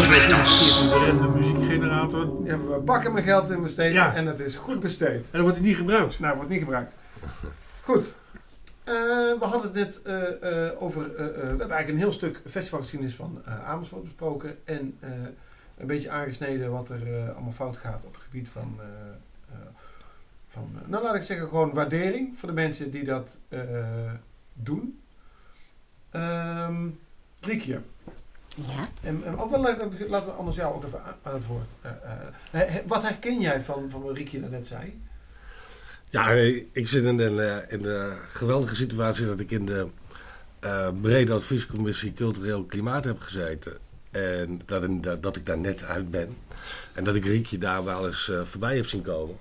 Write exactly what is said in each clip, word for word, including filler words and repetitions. Reuters. En de muziekgenerator. Die hebben we bakken mijn geld in besteed, ja. En dat is goed besteed. En dan wordt het niet gebruikt. Nou, wordt niet gebruikt. Goed. Uh, we hadden het net uh, uh, over, uh, uh, we hebben eigenlijk een heel stuk festivalgeschiedenis van uh, Amersfoort besproken. En uh, een beetje aangesneden wat er uh, allemaal fout gaat op het gebied van, uh, uh, van uh, nou laat ik zeggen gewoon waardering voor de mensen die dat uh, doen. Um, Riekje. Ja. En, en ook wel leuk, laten we anders jou ook even aan, aan het woord. Uh, uh, he, wat herken jij van, van wat Riekje net zei? Ja, ik zit in de, in de geweldige situatie dat ik in de uh, brede adviescommissie cultureel klimaat heb gezeten. En dat, in, dat, dat ik daar net uit ben. En dat ik Riekje daar wel eens uh, voorbij heb zien komen.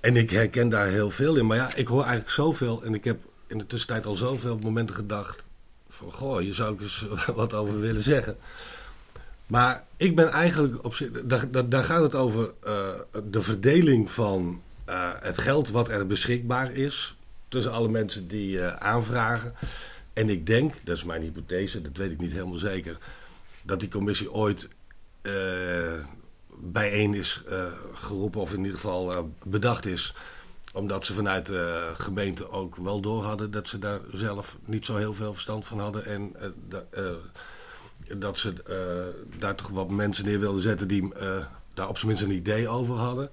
En ik herken daar heel veel in. Maar ja, ik hoor eigenlijk zoveel. En ik heb in de tussentijd al zoveel momenten gedacht van, goh, hier zou ik eens wat over willen zeggen. Maar ik ben eigenlijk op zich, daar, daar, daar gaat het over uh, de verdeling van Uh, het geld wat er beschikbaar is tussen alle mensen die uh, aanvragen. En ik denk, dat is mijn hypothese, dat weet ik niet helemaal zeker, dat die commissie ooit uh, bijeen is uh, geroepen of in ieder geval uh, bedacht is. Omdat ze vanuit de gemeente ook wel door hadden dat ze daar zelf niet zo heel veel verstand van hadden. En uh, da, uh, dat ze uh, daar toch wat mensen neer wilden zetten die uh, daar op zijn minst een idee over hadden.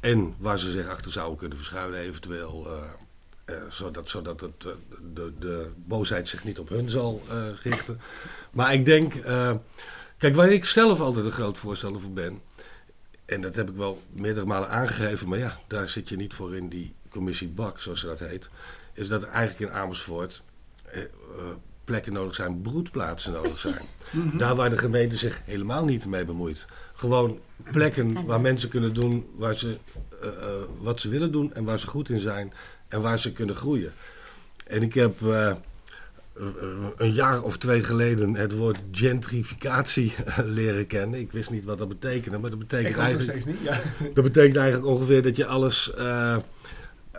En waar ze zich achter zouden kunnen verschuilen eventueel. Uh, uh, zodat zodat het, uh, de, de boosheid zich niet op hun zal uh, richten. Maar ik denk, Uh, kijk, waar ik zelf altijd een groot voorstander voor ben, en dat heb ik wel meerdere malen aangegeven, maar ja, daar zit je niet voor in die commissie B A G, zoals ze dat heet, is dat eigenlijk in Amersfoort Uh, plekken nodig zijn, broedplaatsen nodig zijn. Mm-hmm. Daar waar de gemeente zich helemaal niet mee bemoeit. Gewoon plekken waar mensen kunnen doen waar ze, uh, uh, wat ze willen doen en waar ze goed in zijn en waar ze kunnen groeien. En ik heb uh, een jaar of twee geleden het woord gentrificatie leren kennen. Ik wist niet wat dat betekende, maar dat betekent, ik eigenlijk, nog steeds niet, ja. Dat betekent eigenlijk ongeveer dat je alles Uh,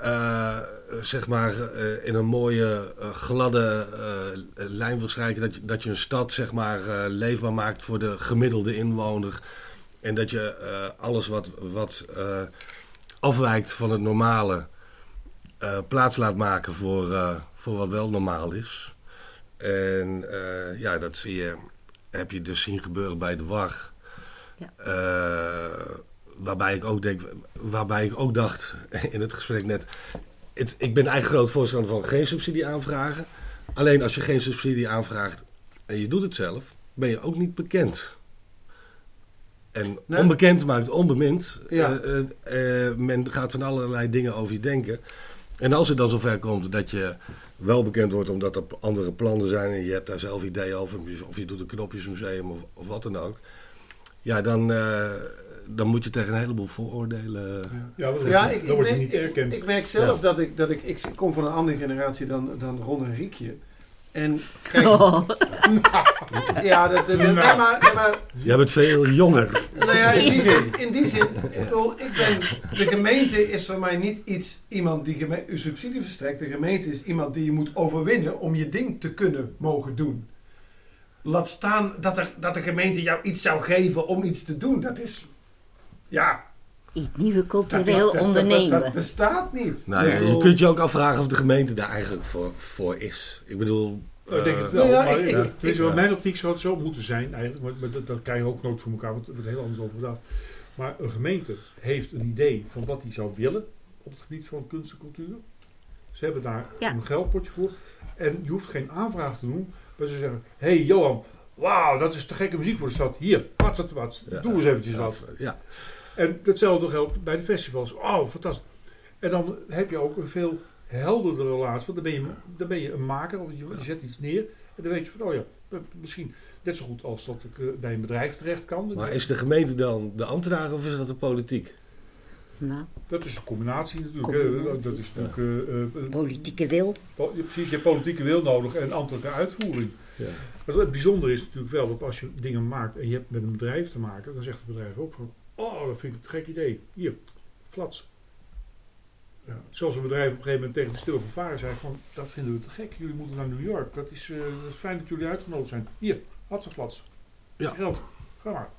Uh, zeg maar uh, in een mooie uh, gladde uh, lijn wil strijken. Dat je, dat je een stad zeg maar uh, leefbaar maakt voor de gemiddelde inwoner. En dat je uh, alles wat, wat uh, afwijkt van het normale uh, plaats laat maken voor, uh, voor wat wel normaal is. En uh, ja, dat zie je, heb je dus zien gebeuren bij de W A G. Ja. Uh, Waarbij ik ook denk, waarbij ik ook dacht in het gesprek net, het, ik ben eigenlijk groot voorstander van geen subsidie aanvragen. Alleen als je geen subsidie aanvraagt en je doet het zelf, ben je ook niet bekend. En nee. Onbekend maakt onbemind. Ja. Uh, uh, uh, men gaat van allerlei dingen over je denken. En als het dan zover komt dat je wel bekend wordt omdat er andere plannen zijn en je hebt daar zelf ideeën over, of je doet een knopjesmuseum of, of wat dan ook, ja, dan Uh, Dan moet je tegen een heleboel vooroordelen. Ja, dat ja, ik, ik word je niet erkend. Ik, ik merk zelf ja. dat, ik, dat ik, ik... Ik kom van een andere generatie dan, dan Ron en Riekje. En kijk, oh. nou, ja, dat, dat, nou. nee, maar, nee, maar... Jij bent veel jonger. Nou ja, in die zin. In die zin ik bedoel, ik ben, de gemeente is voor mij niet iets, iemand die geme, uw subsidie verstrekt. De gemeente is iemand die je moet overwinnen om je ding te kunnen mogen doen. Laat staan dat, er, dat de gemeente jou iets zou geven om iets te doen. Dat is, ja, iets nieuwe cultureel ondernemen. Dat, dat bestaat niet. Nou, ja, je kunt je ook afvragen of de gemeente daar eigenlijk voor, voor is. Ik bedoel, Uh, ik denk het wel. Nou ja, maar, ik, ja, ik, ik, ja. Mijn optiek zou het zo moeten zijn eigenlijk. Maar, maar dat, dat krijg je ook nooit voor elkaar. Want het wordt heel anders over dat. Maar een gemeente heeft een idee van wat hij zou willen op het gebied van kunst en cultuur. Ze hebben daar ja. een geldpotje voor. En je hoeft geen aanvraag te doen. Maar ze zeggen, hé hey, Johan, wauw, dat is te gekke muziek voor de stad. Hier, wat, wat, wat. Ja, doe eens eventjes ja, wat. Ja. En datzelfde geldt bij de festivals. Oh, fantastisch. En dan heb je ook een veel helderdere relatie. Want dan ben je, dan ben je een maker. Of je, je zet iets neer. En dan weet je van, oh ja, misschien net zo goed als dat ik bij een bedrijf terecht kan. Maar is de gemeente dan de ambtenaar of is dat de politiek? Nou. Dat is een combinatie natuurlijk. Combinatie. Dat is natuurlijk ja. uh, politieke wil. Po- precies, je hebt politieke wil nodig en ambtelijke uitvoering. Ja. Het bijzondere is natuurlijk wel dat als je dingen maakt en je hebt met een bedrijf te maken, dan zegt het bedrijf ook van, oh, dat vind ik een gek idee. Hier, flats. Ja. Zoals een bedrijf op een gegeven moment tegen de stil van varen zei van, dat vinden we te gek. Jullie moeten naar New York. Dat is, uh, dat is fijn dat jullie uitgenodigd zijn. Hier, had ze flats. Ja. Geld. Ga maar.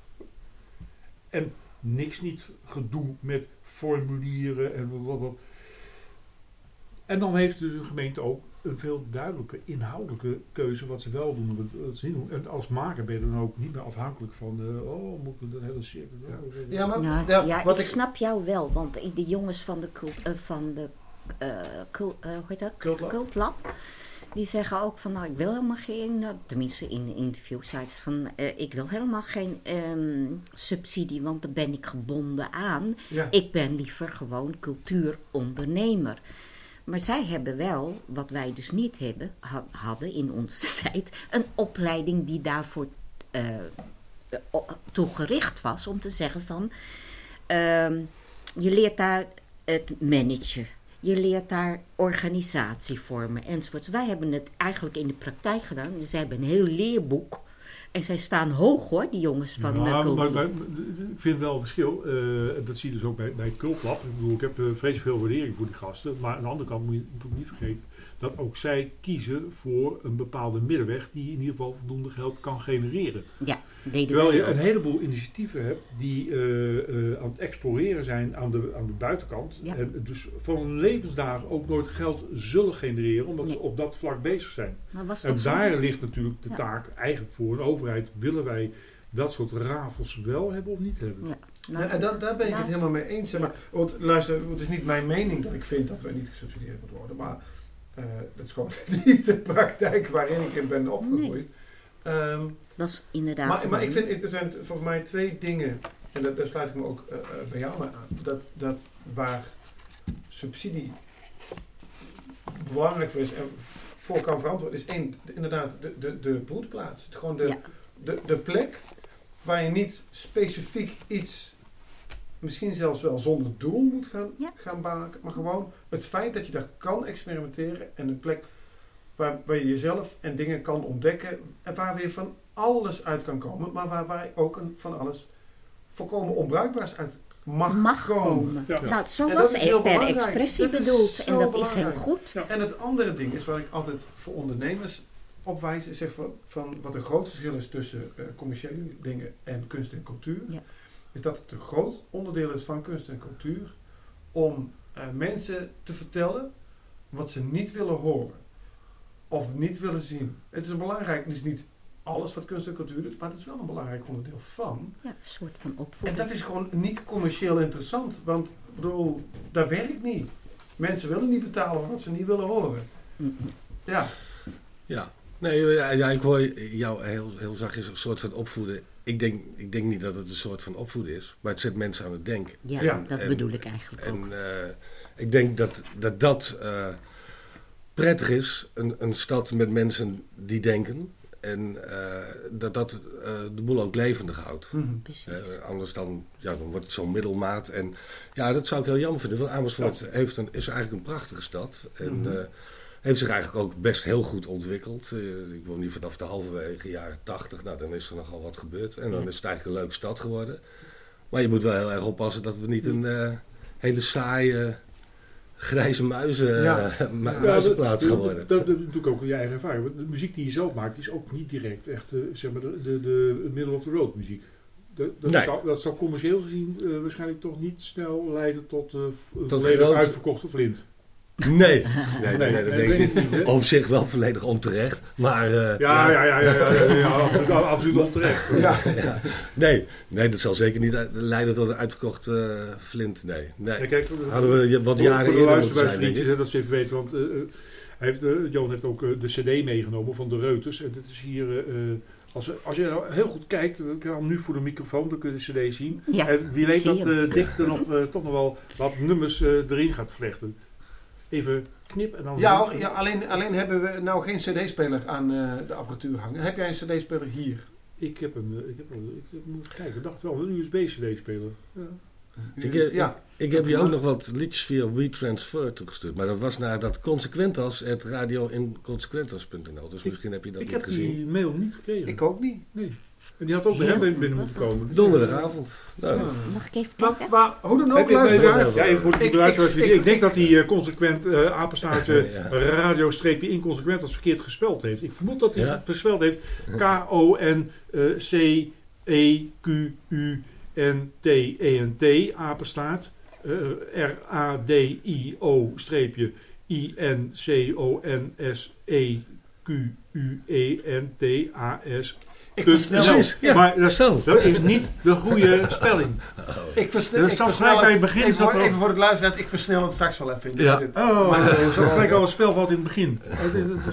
En niks niet gedoe met formulieren en blablabla. En dan heeft dus de gemeente ook een veel duidelijke inhoudelijke keuze wat ze wel doen en wat ze niet doen. En als maker ben je dan ook niet meer afhankelijk van, uh, oh, moet ik dat hele cirkel. Ja, ja, maar, nou, ja, ja wat ik, ik snap jou wel, want de jongens van de cult, uh, van de uh, cult, uh, hoe heet dat? Kulplab. Kulplab, die zeggen ook van, nou, ik wil helemaal geen, nou, tenminste in de interview zeiden ze van, uh, ik wil helemaal geen um, subsidie, want daar ben ik gebonden aan. Ja. Ik ben liever gewoon cultuurondernemer. Maar zij hebben wel, wat wij dus niet hebben, ha- hadden in onze tijd, een opleiding die daarvoor uh, toegericht was. Om te zeggen van, uh, je leert daar het managen, je leert daar organisatie vormen enzovoorts. Wij hebben het eigenlijk in de praktijk gedaan. Dus zij hebben een heel leerboek. En zij staan hoog hoor, die jongens van nou, de Kulplab. Maar, maar, ik vind wel een verschil. Uh, dat zie je dus ook bij, bij Kulplab. Ik bedoel, ik heb uh, vreselijk veel waardering voor die gasten. Maar aan de andere kant moet je natuurlijk niet vergeten dat ook zij kiezen voor een bepaalde middenweg die in ieder geval voldoende geld kan genereren. Ja, terwijl je ook een heleboel initiatieven hebt die uh, uh, aan het exploreren zijn aan de, aan de buitenkant. Ja. En dus van hun levensdagen ook nooit geld zullen genereren, omdat nee. ze op dat vlak bezig zijn. En daar zo? ligt natuurlijk de ja. taak eigenlijk voor een overheid. Willen wij dat soort rafels wel hebben of niet hebben? Ja. Nou, ja, en dan, daar ben ik ja. het helemaal mee eens. Ja. Maar, want, luister, het is niet mijn mening dat ik vind dat wij niet gesubsidieerd moeten worden, maar Uh, dat is gewoon niet de praktijk waarin ik in ben opgegroeid. Nee. Um, dat is inderdaad. Maar, maar ik vind, er zijn volgens mij twee dingen, en dat, daar sluit ik me ook uh, bij jou aan, dat, dat waar subsidie belangrijk voor is en voor kan verantwoorden, is één, de, inderdaad de, de, de broedplaats. Gewoon de, ja. de, de plek waar je niet specifiek iets, misschien zelfs wel zonder doel moet gaan, ja. gaan baken. Maar gewoon het feit dat je daar kan experimenteren. En een plek waar, waar je jezelf en dingen kan ontdekken. En waar weer van alles uit kan komen. Maar waarbij ook een, van alles volkomen onbruikbaars uit mag, mag komen. komen. Ja. Nou, zo en was het per expressie bedoeld. En dat belangrijk. is heel goed. Ja. En het andere ding is waar ik altijd voor ondernemers op wijs. Is zeg van, van wat een groot verschil is tussen uh, commerciële dingen en kunst en cultuur. Ja. Is dat het een groot onderdeel is van kunst en cultuur om uh, mensen te vertellen wat ze niet willen horen of niet willen zien. Het is een belangrijk, het is niet alles wat kunst en cultuur doet, maar het is wel een belangrijk onderdeel van. Ja, een soort van opvoeding. En dat is gewoon niet commercieel interessant, want ik bedoel, dat werkt niet. Mensen willen niet betalen voor wat ze niet willen horen. Mm-hmm. Ja. Ja. Nee, ja, ja, ik hoor jou heel, heel zachtjes een soort van opvoeden. Ik denk, ik denk niet dat het een soort van opvoeden is, maar het zet mensen aan het denken. Ja, ja. En, dat en, bedoel ik eigenlijk en, ook. En uh, ik denk dat dat, dat uh, prettig is, een, een stad met mensen die denken. En uh, dat dat uh, de boel ook levendig houdt. Mm-hmm, uh, anders dan, ja, dan wordt het zo'n middelmaat. En ja, dat zou ik heel jammer vinden, want Amersfoort ja. heeft een, is eigenlijk een prachtige stad. En, mm-hmm. uh, heeft zich eigenlijk ook best heel goed ontwikkeld. Uh, ik woon hier vanaf de halverwege jaren tachtig. Nou, dan is er nogal wat gebeurd. En dan ja. is het eigenlijk een leuke stad geworden. Maar je moet wel heel erg oppassen dat we niet een uh, hele saaie grijze muizen, ja. mu- muizenplaats gaan worden. Dat doe ik ook in je eigen ervaring. Want de muziek die je zelf maakt is ook niet direct echt uh, zeg maar de, de, de middle of the road muziek. De, dat, nee. zou, dat zou commercieel gezien uh, waarschijnlijk toch niet snel leiden tot uh, volledig groot uitverkochte Flint. Nee, nee, nee, nee, dat denk ik niet. Op zich wel volledig onterecht, maar Uh, ja, ja, ja, ja, ja, ja, ja, absoluut, absoluut onterecht. Ja, ja. Nee, nee, dat zal zeker niet leiden tot een uitverkocht uh, Flint, nee. nee. Ja, kijk, hadden we wat jaren voor de eerder moeten zijn, vriendjes, hè, dat ze even weten, want uh, hij heeft, uh, Johan heeft ook uh, de cd meegenomen van de Reuters. En dat is hier Uh, Als, als je nou heel goed kijkt, ik kan nu voor de microfoon, dan kun je de cd zien. Ja, en wie weet dat uh, Dick er nog uh, toch nog wel wat nummers uh, erin gaat vlechten. Even knip en dan ja, hoor, ja alleen, alleen hebben we nou geen cd-speler aan uh, de apparatuur hangen. Heb jij een cd-speler hier? Ik heb hem, ik heb hem, ik moet kijken, ik dacht wel, een U S B-cd-speler. Ja. Ik, ik, ja, ik heb je ook nog wat liedjes via WeTransfer toegestuurd. Maar dat was naar dat Consequentas, het radio in consequentas punt n l. Dus ik, misschien heb je dat niet gezien. Ik heb die mail niet gekregen. Ik ook niet. Nee. En die had ook bij hem binnen moeten komen. Donderdagavond. Nou, ja. Mag ik even kijken? Maar hoe dan ook, luisteraars. Ja, even voor de luisteraars. Ik, ik, ik denk ik, dat hij uh, consequent uh, apenstaartje ja. radio-streepje inconsequentas verkeerd gespeld heeft. Ik vermoed dat hij ja? het gespeld heeft. K-O-N-C E Q U N T E N T, apenstaat, R A D I O-I N C O N S E Q U E N T A S. Ik versnel. Precies, ja. Maar dat, Zo. dat is niet de goede spelling. Oh. Ik versnel, ik versnel bij het begin. Even, even voor het luisteraar, ik versnel het straks wel even. Ja. Oh, maar het is gelijk al een spelfout in het begin. Dat is, dat is,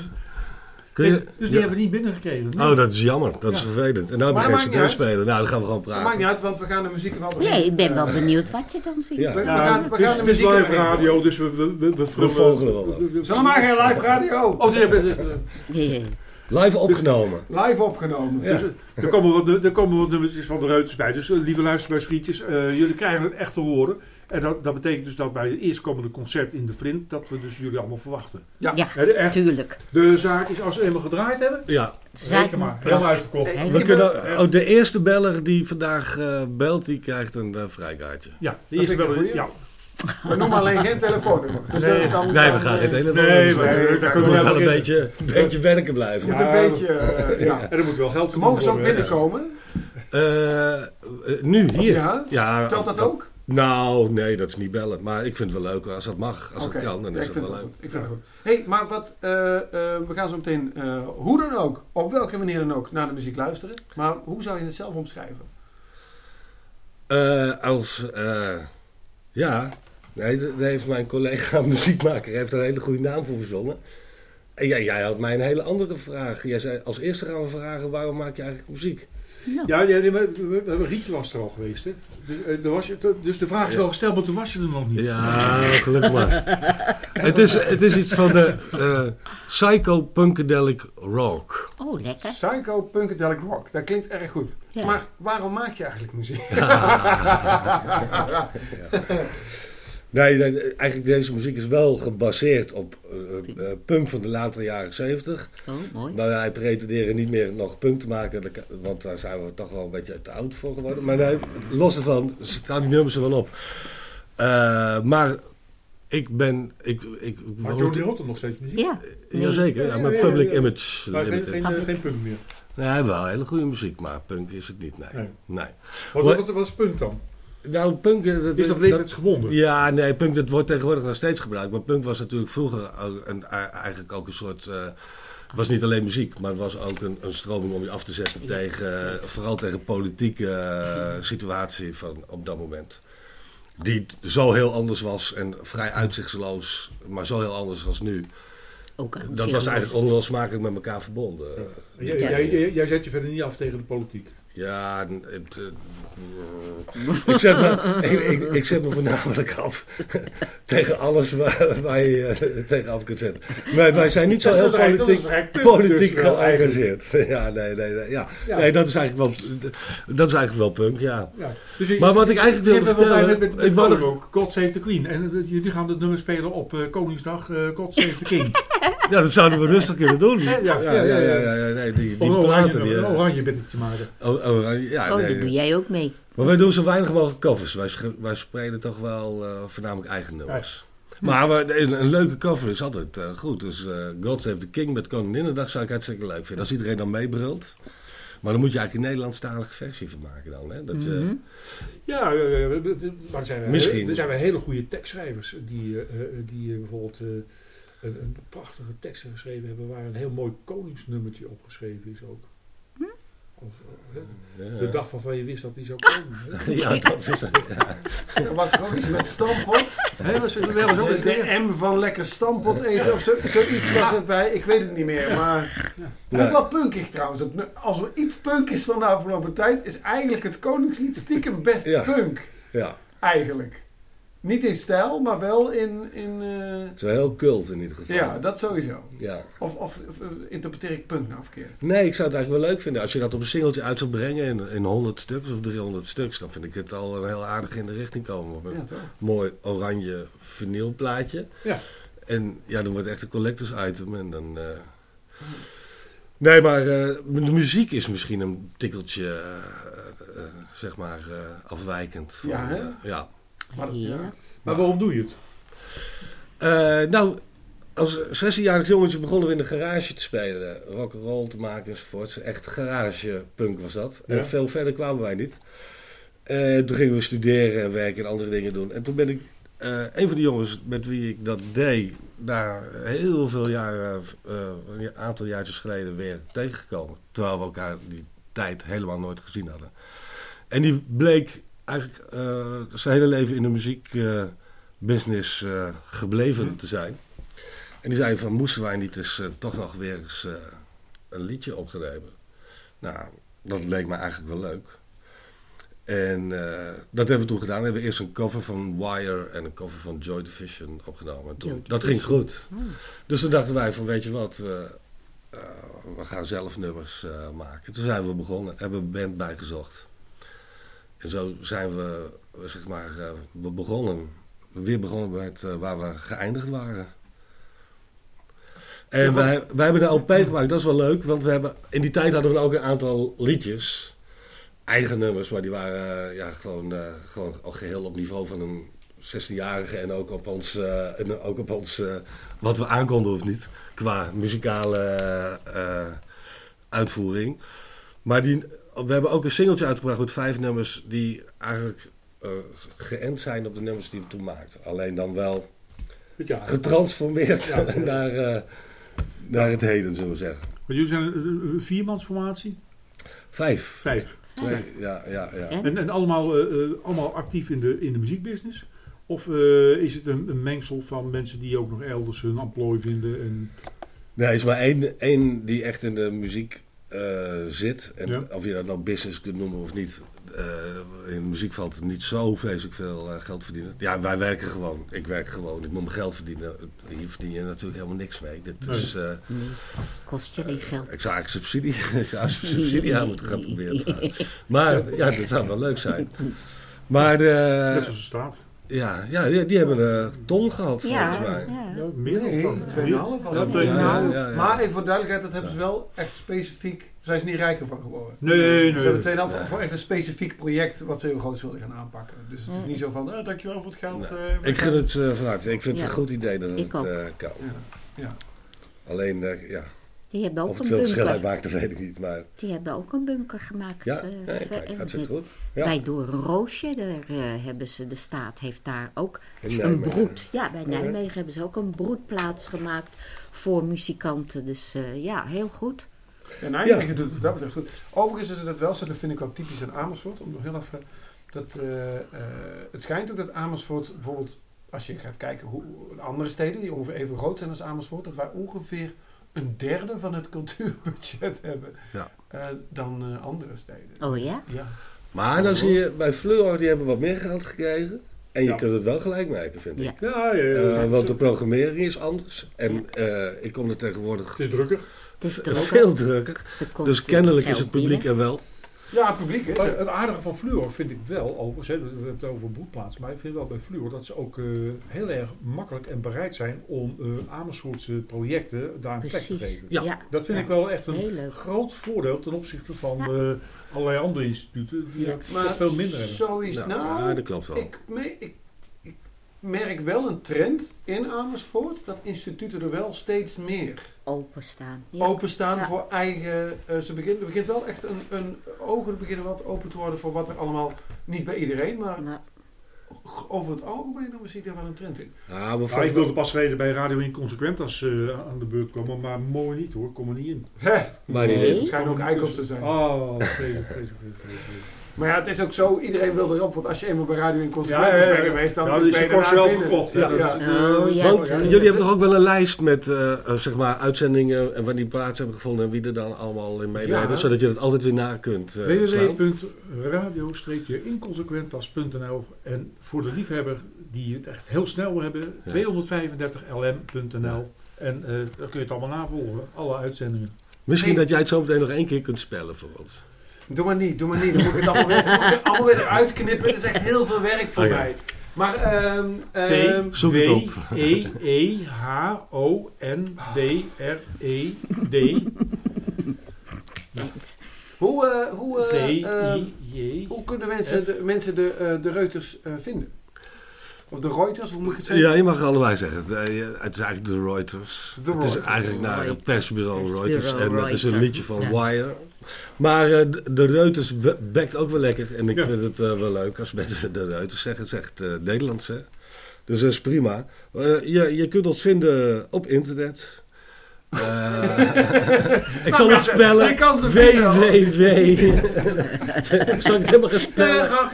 Je, dus die ja. hebben we niet binnengekregen. Nee. Oh, dat is jammer. Dat is ja. vervelend. En nou begint ze te spelen. Nou, dan gaan we gewoon praten. Dat maakt niet uit, want we gaan de muziek wel erin. Nee, ik ben wel benieuwd wat je dan ziet. Ja. We, we ja, gaan, we het, gaan is, de muziek het is live radio, dus we... We, we, we, we vogelen wel wat. Zullen we maar geen live radio? Oh, nee, nee, nee. nee. Live opgenomen. Live opgenomen. Ja. Dus, er komen wat, er komen wat nummers van de Reuters bij. Dus lieve luisteraarsvriendjes, uh, jullie krijgen het echt te horen. En dat, dat betekent dus dat bij het eerstkomende concert in de Vrind, dat we dus jullie allemaal verwachten. Ja, ja, tuurlijk. De zaak is, als we eenmaal gedraaid hebben, ja. reken maar, helemaal uitverkocht. We we kunnen, oh, de eerste beller die vandaag uh, belt, die krijgt een uh, vrijkaartje. Ja, de eerste beller, die, ja. We noemen alleen geen telefoonnummer. Dus nee. Dan, nee, we gaan uh, geen telefoonnummer. Nee, we, we, we, we moeten wel beginnen. een beetje, een beetje werken blijven. Ja, ja, een beetje, uh, ja. Ja. En er moet wel geld voor. Mogen ze ook binnenkomen? Nu, hier. Telt dat ook? Nou, nee, dat is niet bellen. Maar ik vind het wel leuker als dat mag. Als okay. het kan, dan ja, is het wel leuk. Ik vind ja. het goed. Hé, hey, maar wat... Uh, uh, we gaan zo meteen, uh, hoe dan ook, op welke manier dan ook, naar de muziek luisteren. Maar hoe zou je het zelf omschrijven? Uh, als... Uh, ja, nee, dat heeft mijn collega muziekmaker heeft er een hele goede naam voor verzonnen. En jij, jij had mij een hele andere vraag. Jij zei, als eerste gaan we vragen, waarom maak je eigenlijk muziek? Ja, ja, ja maar, Riekje was er al geweest, hè? De, de was, dus de vraag is wel ja. gesteld, maar toen was je er nog niet. Ja, gelukkig maar. het, is, het is iets van de uh, psycho-punkadelic rock. Oh, lekker. Psycho-punkadelic rock, dat klinkt erg goed. Ja. Maar waarom maak je eigenlijk muziek? ja. nee, nee, eigenlijk deze muziek is wel gebaseerd op uh, uh, punk van de late jaren zeventig. Oh, mooi. Maar wij pretenderen niet meer nog punk te maken, want daar zijn we toch wel een beetje te oud voor geworden. Maar nee, los ervan staan die nummers er wel op. Uh, maar ik ben... Ik, ik, maar Johnny Rotten ik... nog steeds muziek? Ja. Nee. Jazeker, ja, maar ja, ja, ja, Public ja, ja. Image. Maar geen, geen, geen punk meer? Nee, wel hele goede muziek, maar punk is het niet, nee. nee. nee. Wat, wat, wat is punk dan? Nou, punk, dat, is dat leeftijdsgebonden? Ja, nee, punk dat wordt tegenwoordig nog steeds gebruikt. Maar punk was natuurlijk vroeger ook een, eigenlijk ook een soort... Uh, was niet alleen muziek, maar het was ook een, een stroming om je af te zetten ja. tegen... Uh, vooral tegen politieke uh, situatie van op dat moment. Die zo heel anders was en vrij uitzichtsloos, maar zo heel anders als nu. Ook, dat was eigenlijk onlosmakelijk met elkaar verbonden. Ja. Jij, jij, jij, jij zet je verder niet af tegen de politiek? Ja, het, uh, ik, zet me, ik, ik, ik zet me voornamelijk af tegen alles waar, waar je uh, tegen af kunt zetten. Wij, wij zijn niet zo heel politiek, politiek geëngageerd. Ja, nee, nee, nee, ja. Ja. nee, dat is eigenlijk wel, dat is eigenlijk wel punk, ja. ja. Dus je, maar wat ik eigenlijk wilde vertellen... Met, met, met ik wou ook, God Save the Queen. En uh, jullie gaan het nummer spelen op uh, Koningsdag, uh, God Save the King. Ja, dat zouden we rustig kunnen doen. Ja, ja, ja, ja, ja, ja, ja nee, die, die platen. Een oranje, oranje bittertje maken. Oh, Oh, ja, oh nee, dat doe jij ook mee. Maar wij doen zo weinig mogelijk covers. Wij, wij spelen toch wel uh, voornamelijk eigen nummers. Ja. Maar we, een, een leuke cover is altijd uh, goed. Dus uh, God Save the King met Koninginnedag zou ik hartstikke leuk vinden. Als iedereen dan meebrult. Maar dan moet je eigenlijk een Nederlandstalige versie van maken dan. Hè? Dat je... mm-hmm. Ja, maar er zijn, we, Misschien. er zijn we hele goede tekstschrijvers. Die, uh, die uh, bijvoorbeeld uh, een, een prachtige tekst geschreven hebben. Waar een heel mooi koningsnummertje opgeschreven is ook. Of, ja. De dag van je wist dat die zou komen. Hè? Ja, dat is het. Ja. Er was er ook iets met stampot. He, was, was ook de, de M van lekker stampot eten of zo, zoiets was het bij. Ik weet het niet meer. Maar ja. Ja. Ook wel punkig trouwens. Als er iets punk is van de afgelopen tijd, is eigenlijk het Koningslied stiekem best ja. punk. Ja. Eigenlijk. Niet in stijl, maar wel in... in uh... Het is wel heel cult in ieder geval. Ja, dat sowieso. Ja. Of, of, of interpreteer ik punk nou verkeerd? Nee, ik zou het eigenlijk wel leuk vinden. Als je dat op een singeltje uit zou brengen in, in honderd stuks of driehonderd stuks... dan vind ik het al een heel aardig in de richting komen. Op een ja, mooi oranje vinylplaatje. Ja. En ja, dan wordt het echt een collectors item en dan... Uh... Nee, maar uh, de muziek is misschien een tikkeltje, uh, uh, zeg maar, uh, afwijkend. Van, ja, hè? Uh, ja. Maar, ja. maar waarom doe je het? Uh, nou, Als zestienjarig jongetje begonnen we in de garage te spelen. Rock'n'roll te maken enzovoort. Echt garagepunk was dat. Ja. En veel verder kwamen wij niet. Uh, toen gingen we studeren en werken en andere dingen doen. En toen ben ik, uh, een van de jongens met wie ik dat deed, daar heel veel jaren, uh, een aantal jaartjes geleden weer tegengekomen. Terwijl we elkaar die tijd helemaal nooit gezien hadden. En die bleek eigenlijk uh, zijn hele leven in de muziekbusiness uh, uh, gebleven hm. te zijn. En die zei van, moesten wij niet eens uh, toch nog weer eens uh, een liedje opnemen? Nou, dat leek me eigenlijk wel leuk. En uh, dat hebben we toen gedaan. We hebben eerst een cover van Wire en een cover van Joy Division opgenomen. Toen, dat ging goed. Oh. Dus toen dachten wij van, weet je wat, uh, uh, we gaan zelf nummers uh, maken. Toen zijn we begonnen, hebben we een band bijgezocht. En zo zijn we, zeg maar, uh, we begonnen. Weer begonnen met uh, waar we geëindigd waren. En wij, wij hebben de L P gemaakt, dat is wel leuk, want we hebben, in die tijd hadden we ook een aantal liedjes, eigen nummers, maar die waren ja, gewoon, uh, gewoon al geheel op niveau van een zestienjarige en ook op ons, uh, en ook op ons uh, wat we aankonden of niet, qua muzikale uh, uitvoering. Maar die, we hebben ook een singeltje uitgebracht met vijf nummers die eigenlijk uh, geënt zijn op de nummers die we toen maakten, alleen dan wel getransformeerd ja, ja. naar... Uh, Naar het heden, zullen we zeggen. Maar jullie zijn een viermansformatie? Vijf. Vijf. Twee, okay. ja, ja, ja. En, en allemaal, uh, allemaal actief in de, in de muziekbusiness? Of uh, is het een, een mengsel van mensen die ook nog elders hun employ vinden? En... Nee, er is maar één, één die echt in de muziek uh, zit. En ja. Of je dat nou business kunt noemen of niet. Uh, in de muziek valt niet zo vreselijk veel uh, geld verdienen. Ja, wij werken gewoon. Ik werk gewoon. Ik moet mijn geld verdienen. Hier verdien je natuurlijk helemaal niks mee. Dit nee. is, uh, nee. Kost je geen geld. Uh, ik zou eigenlijk subsidie, ik zou subsidie aan moeten gaan proberen te gaan. Maar ja, dat zou wel leuk zijn. Maar, uh, net zoals de staat. Ja, ja die, die hebben een uh, ton gehad ja, volgens mij. Ja. Ja, meer dan nee, tweeënhalf. Ja, twee ja, ja, ja. Maar even voor duidelijkheid, dat hebben ja. ze wel echt specifiek... Daar zijn ze niet rijker van geworden. Nee, nee. Ze hebben tweeënhalf ja. voor echt een specifiek project wat ze heel groot wilden gaan aanpakken. Dus het is ja. niet zo van, oh, dankjewel voor het geld. Nee. Uh, ik gun het uh, van harte. Ik vind ja. het een goed idee dat ik het uh, kan. Ja. Ja. Alleen, uh, ja... Die hebben ook of het veel verschil uitmaakt, dat weet ik niet. Maar... Die hebben ook een bunker gemaakt. Ja, uh, nee, kijk, dat zit goed. Ja. Bij Door een Roosje, daar, uh, hebben ze, de staat heeft daar ook een broed. Ja, bij Nijmegen okay. hebben ze ook een broedplaats gemaakt voor muzikanten. Dus uh, ja, heel goed. En Nijmegen ja. doet het dat betreft goed. Overigens is dat wel zo, dat vind ik wel typisch aan Amersfoort. Om nog heel even, dat, uh, uh, het schijnt ook dat Amersfoort bijvoorbeeld, als je gaat kijken hoe andere steden die ongeveer even groot zijn als Amersfoort, dat wij ongeveer... een derde van het cultuurbudget hebben ja. uh, dan uh, andere steden. Oh ja? ja. Maar dan zie je, bij Fluor, die hebben wat meer geld gekregen. En je ja. kunt het wel gelijk maken, vind ja. ik. Ja, ja, ja. Uh, want de programmering is anders. En uh, ik kom er tegenwoordig... Het is drukker. Het is drukker. Veel drukker. Dus kennelijk is het publiek er wel. Ja, het publiek is het. Het aardige van Fluor vind ik wel, overigens, hè, we hebben het over broedplaats, maar ik vind wel bij Fluor dat ze ook uh, heel erg makkelijk en bereid zijn om uh, Amersfoortse projecten daar een plek te geven. Ja. Ja. Dat vind ja. ik wel echt een groot voordeel ten opzichte van ja. uh, allerlei andere instituten die ja. maar veel minder hebben. Zo is nou, nou ja, dat klopt wel. Ik, me, ik, ik merk wel een trend in Amersfoort dat instituten er wel steeds meer... Openstaan. Ja. Openstaan ja. voor eigen... Uh, ze begint, er begint wel echt een, een... Ogen beginnen wat open te worden voor wat er allemaal... Niet bij iedereen, maar... Ja. Over het algemeen dan zie ik daar wel een trend in. Ja, maar ja, ik wilde pas geleden bij Radio Inconsequent als uh, aan de beurt komen. Maar mooi niet hoor, kom er niet in. Maar nee. Het schijnen ook eikels te zijn. Oh, vreselijk, vreselijk, maar ja, het is ook zo, iedereen wil erop, want als je eenmaal bij Radio Inconsequent ja, ja, ja. bent geweest, dan ja, is je kost wel gekocht. Ja. Ja. Ja. Oh, ja. Want ja. jullie hebben toch ook wel een lijst met uh, zeg maar, uitzendingen en waar die plaats hebben gevonden en wie er dan allemaal in meedraait, ja. zodat je dat altijd weer na kunt uh, w w w punt radio streepje inconsequentas punt n l en voor de liefhebber die het echt heel snel wil hebben, ja. twee drie vijf l m punt n l en uh, daar kun je het allemaal navolgen, alle uitzendingen. Misschien nee. dat jij het zo meteen nog één keer kunt spellen voor ons. Doe maar niet, doe maar niet. Dan moet ik het allemaal weer, het allemaal weer eruit knippen. Dat is echt heel veel werk voor okay. mij. Maar um, um, T W E E H O N D R E D ja. Hoe, uh, hoe, uh, um, hoe kunnen mensen de, mensen de, uh, de Reuters uh, vinden? Of de Reuters, hoe moet ik het zeggen? Ja, je mag het allebei zeggen. Het is eigenlijk de Reuters. The het Reuters. Is eigenlijk naar nou, het persbureau, persbureau Reuters. En Reuters. Dat is een liedje van ja. Wire. Maar uh, de Reuters bekt ook wel lekker. En ik ja. vind het uh, wel leuk als mensen de Reuters zeggen. Het is echt uh, Nederlands, hè. Dus dat is prima. Uh, je, je kunt ons vinden op internet. Uh, ik zal het spellen. Ik kan het W W W. Ik zal het helemaal gaan spellen.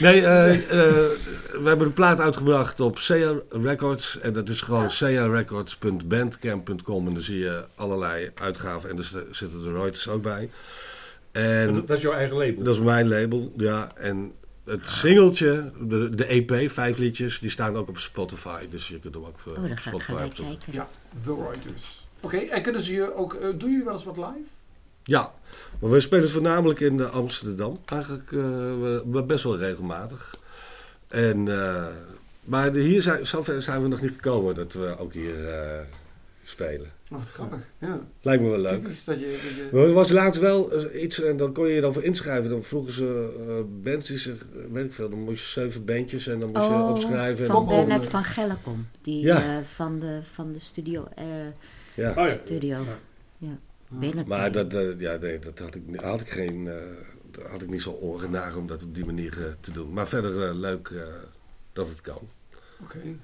Nee, uh, uh, we hebben een plaat uitgebracht op Sear Records. En dat is gewoon ja. sear records punt bandcamp punt com. En daar zie je allerlei uitgaven. En daar zitten de Reuters ook bij. En dat, dat is jouw eigen label? Dat is mijn label, ja. En het singeltje, de, de E P, vijf liedjes, die staan ook op Spotify. Dus je kunt hem ook voor oh, Spotify opzoeken. Ja, The Reuters. Oké, okay, en kunnen ze je ook... Uh, doen jullie wel eens wat live? Ja, maar we spelen voornamelijk in uh, Amsterdam. Eigenlijk uh, we, we best wel regelmatig. En, uh, maar hier zijn, zover zijn we nog niet gekomen dat we ook hier uh, spelen. Oh, wat grappig, ja. Lijkt me wel leuk. Typisch, dat je, dat je... Er was laatst wel iets, en dan kon je je dan voor inschrijven. Dan vroegen ze uh, bands die zich, weet ik veel, dan moest je zeven bandjes en dan moest oh, je opschrijven. Van en dan Bernard van Gellekom, die ja. uh, van, de, van de studio. Uh, ja. Oh, ja. studio. Ja. Ja. Ja. Maar dat, uh, ja, nee, dat had ik, had ik geen, uh, dat had ik niet zo oren naar om dat op die manier uh, te doen. Maar verder uh, leuk uh, dat het kan. Oké. Okay.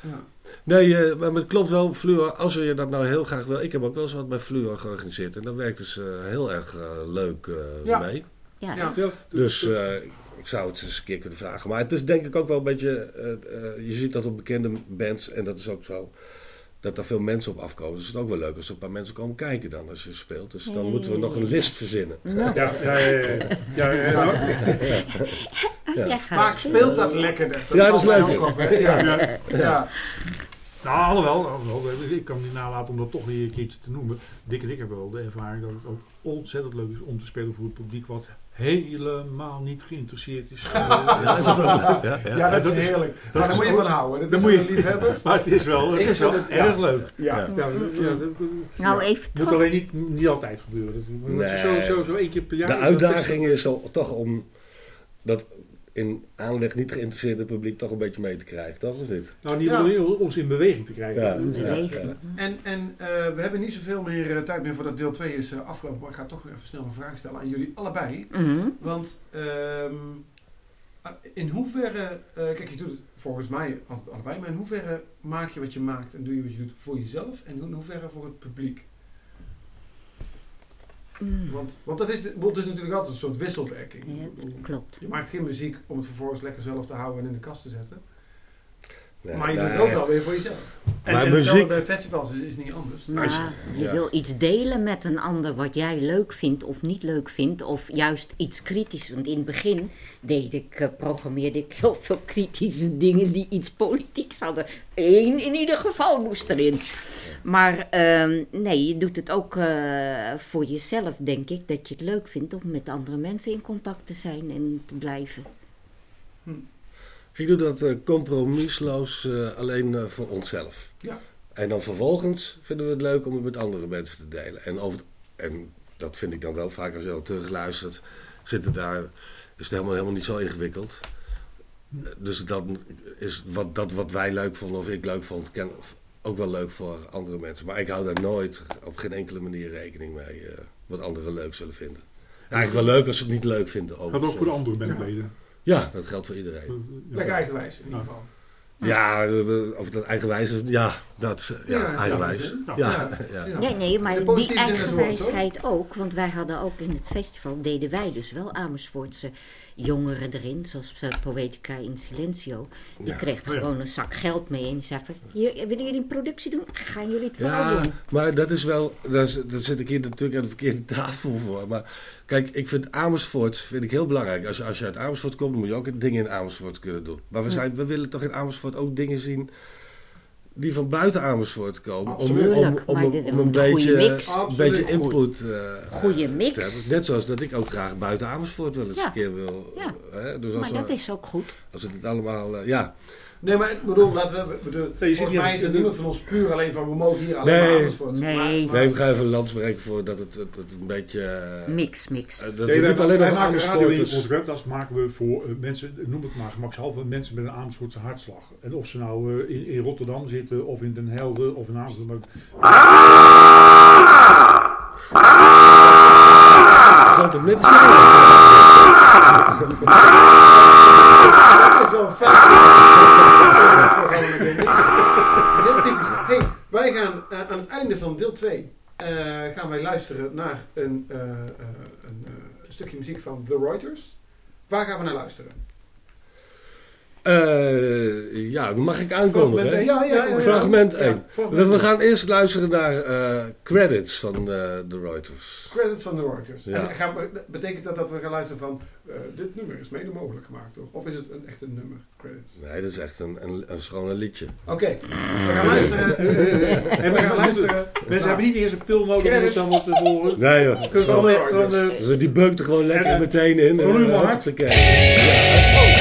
Ja. Nee, maar het klopt wel, Fluor, als je dat nou heel graag wil. Ik heb ook wel eens wat bij Fluor georganiseerd. En daar werkte ze heel erg leuk ja. mee. Ja. Ja. Ja. Dus uh, ik zou het eens een keer kunnen vragen. Maar het is denk ik ook wel een beetje... Uh, uh, je ziet dat op bekende bands, en dat is ook zo, dat daar veel mensen op afkomen. Dus het is ook wel leuk als er een paar mensen komen kijken dan, als je speelt. Dus dan moeten we nog een list verzinnen. Ja, ja, ja. ja, ja, ja, ja. ja. ja. Vaak speelt dat lekkerder. Dat ja, dat is leuk. Op, ja. Ja. Ja. Ja. Ja. Nou, alhoewel, alhoewel, ik kan niet nalaten om dat toch weer een keertje te noemen. Dick en ik hebben wel de ervaring dat het ook ontzettend leuk is om te spelen voor het publiek wat helemaal niet geïnteresseerd is. Ja, is dat wel, ja, ja. ja dat, dat is heerlijk. Dat maar daar moet je van houden. Dat moet je liefhebbers. Maar het is wel, het is wel het, erg ja. leuk. Ja. Ja. Ja. Ja. Nou, even het moet alleen niet, niet altijd gebeuren. Dat moet nee. zo, zo, zo één keer per jaar. De is uitdaging best... is al, toch om dat in aanleg niet geïnteresseerde publiek toch een beetje mee te krijgen, toch? Of niet? Nou, niet ja. om ze in beweging te krijgen. Ja. In beweging. Ja. En, en uh, we hebben niet zoveel meer uh, tijd meer voordat deel twee is uh, afgelopen. Maar ik ga toch weer even snel een vraag stellen aan jullie allebei. Mm-hmm. Want um, in hoeverre... Uh, kijk, je doet het volgens mij altijd allebei. Maar in hoeverre maak je wat je maakt en doe je wat je doet voor jezelf? En in hoeverre voor het publiek? Mm. Want, want dat, is de, dat is natuurlijk altijd een soort wisselwerking. Ja, klopt. Je maakt geen muziek om het vervolgens lekker zelf te houden en in de kast te zetten. Nee, maar je nee. doet het ook wel weer voor jezelf. En, maar en muziek... bij festivals is, is niet anders. Maar ja. je wil iets delen met een ander wat jij leuk vindt of niet leuk vindt. Of juist iets kritisch. Want in het begin deed ik, programmeerde ik heel veel kritische dingen die iets politieks hadden. Eén in ieder geval moest erin. Maar uh, nee, je doet het ook uh, voor jezelf, denk ik. Dat je het leuk vindt om met andere mensen in contact te zijn en te blijven. Hm. Ik doe dat uh, compromisloos uh, alleen uh, voor onszelf. Ja. En dan vervolgens vinden we het leuk om het met andere mensen te delen. En, over het, en dat vind ik dan wel vaak als je al terugluistert. Zitten daar, is het helemaal, helemaal niet zo ingewikkeld. Uh, dus dat, is wat, dat wat wij leuk vonden of ik leuk vond, ken, ook wel leuk voor andere mensen. Maar ik hou daar nooit op geen enkele manier rekening mee uh, wat anderen leuk zullen vinden. Eigenlijk wel leuk als ze het niet leuk vinden. Gaat ook voor de andere bandleden. Ja. Ja, dat geldt voor iedereen. Lekker eigenwijs in ieder geval. Ja, of dat eigenwijs is, ja, dat ja, ja, eigenwijs. Ja, ja. Ja. Ja. Nee, nee, maar die eigenwijsheid ook, want wij hadden ook in het festival, deden wij dus wel Amersfoortse jongeren erin, zoals Poetica in Silencio. Die ja. kreeg gewoon ja. een zak geld mee en die zei van, hier, willen jullie een productie doen? Gaan jullie het vooral ja, doen? Maar dat is wel, daar zit ik hier natuurlijk aan de verkeerde tafel voor, maar kijk, ik vind Amersfoort vind ik heel belangrijk. Als je, als je uit Amersfoort komt, moet je ook dingen in Amersfoort kunnen doen. Maar we, zijn, we willen toch in Amersfoort ook dingen zien die van buiten Amersfoort komen. Om, om, om, om, om, om een beetje, een beetje input uh, goeie mix. Te hebben. Net zoals dat ik ook graag buiten Amersfoort wel eens ja. een keer wil. Ja. Hè? Dus als maar we, dat is ook goed. Als het allemaal... Uh, ja. Nee, maar ik bedoel, laten we, bedoel nee, volgens mij is er niemand van ons puur alleen van, we mogen hier alleen nee. maar Amersfoort. Nee, maar, maar, nee, we gaan even een land spreken voor dat het, het, het een beetje... Uh, mix, mix. Uh, dat nee, wij, alleen wij maken radio in onze webtas, maken we voor uh, mensen, noem het maar gemakshalve, mensen met een Amersfoortse hartslag. En of ze nou uh, in, in Rotterdam zitten, of in Den Helder, of in Amsterdam. Dat is altijd net dat is wel fijn. Heel typisch. Hey, wij gaan uh, aan het einde van deel twee uh, gaan wij luisteren naar een, uh, uh, een uh, stukje muziek van The Reuters. Waar gaan we naar luisteren? Uh, ja, mag ik aankondigen? Fragment, ja, ja, ja, ja, ja. Fragment één. Ja, fragment. We gaan eerst luisteren naar uh, credits van de, de Reuters. Credits van de Reuters. Ja. En gaan we, betekent dat dat we gaan luisteren van uh, dit nummer is mede mogelijk gemaakt, toch? Of is het een, echt een nummer? Credits? Nee, dat is echt een, een, een schone liedje. Oké, okay. We gaan luisteren. En we gaan luisteren. Mensen hebben niet eerst een pil nodig om het dan wat te horen. Nee joh. Kunnen we echt van, uh, dus die beukt er gewoon lekker en, meteen in. Voor u maar hard te kijken. Ja.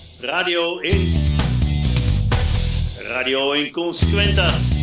Radio in Radio Inconsequentas.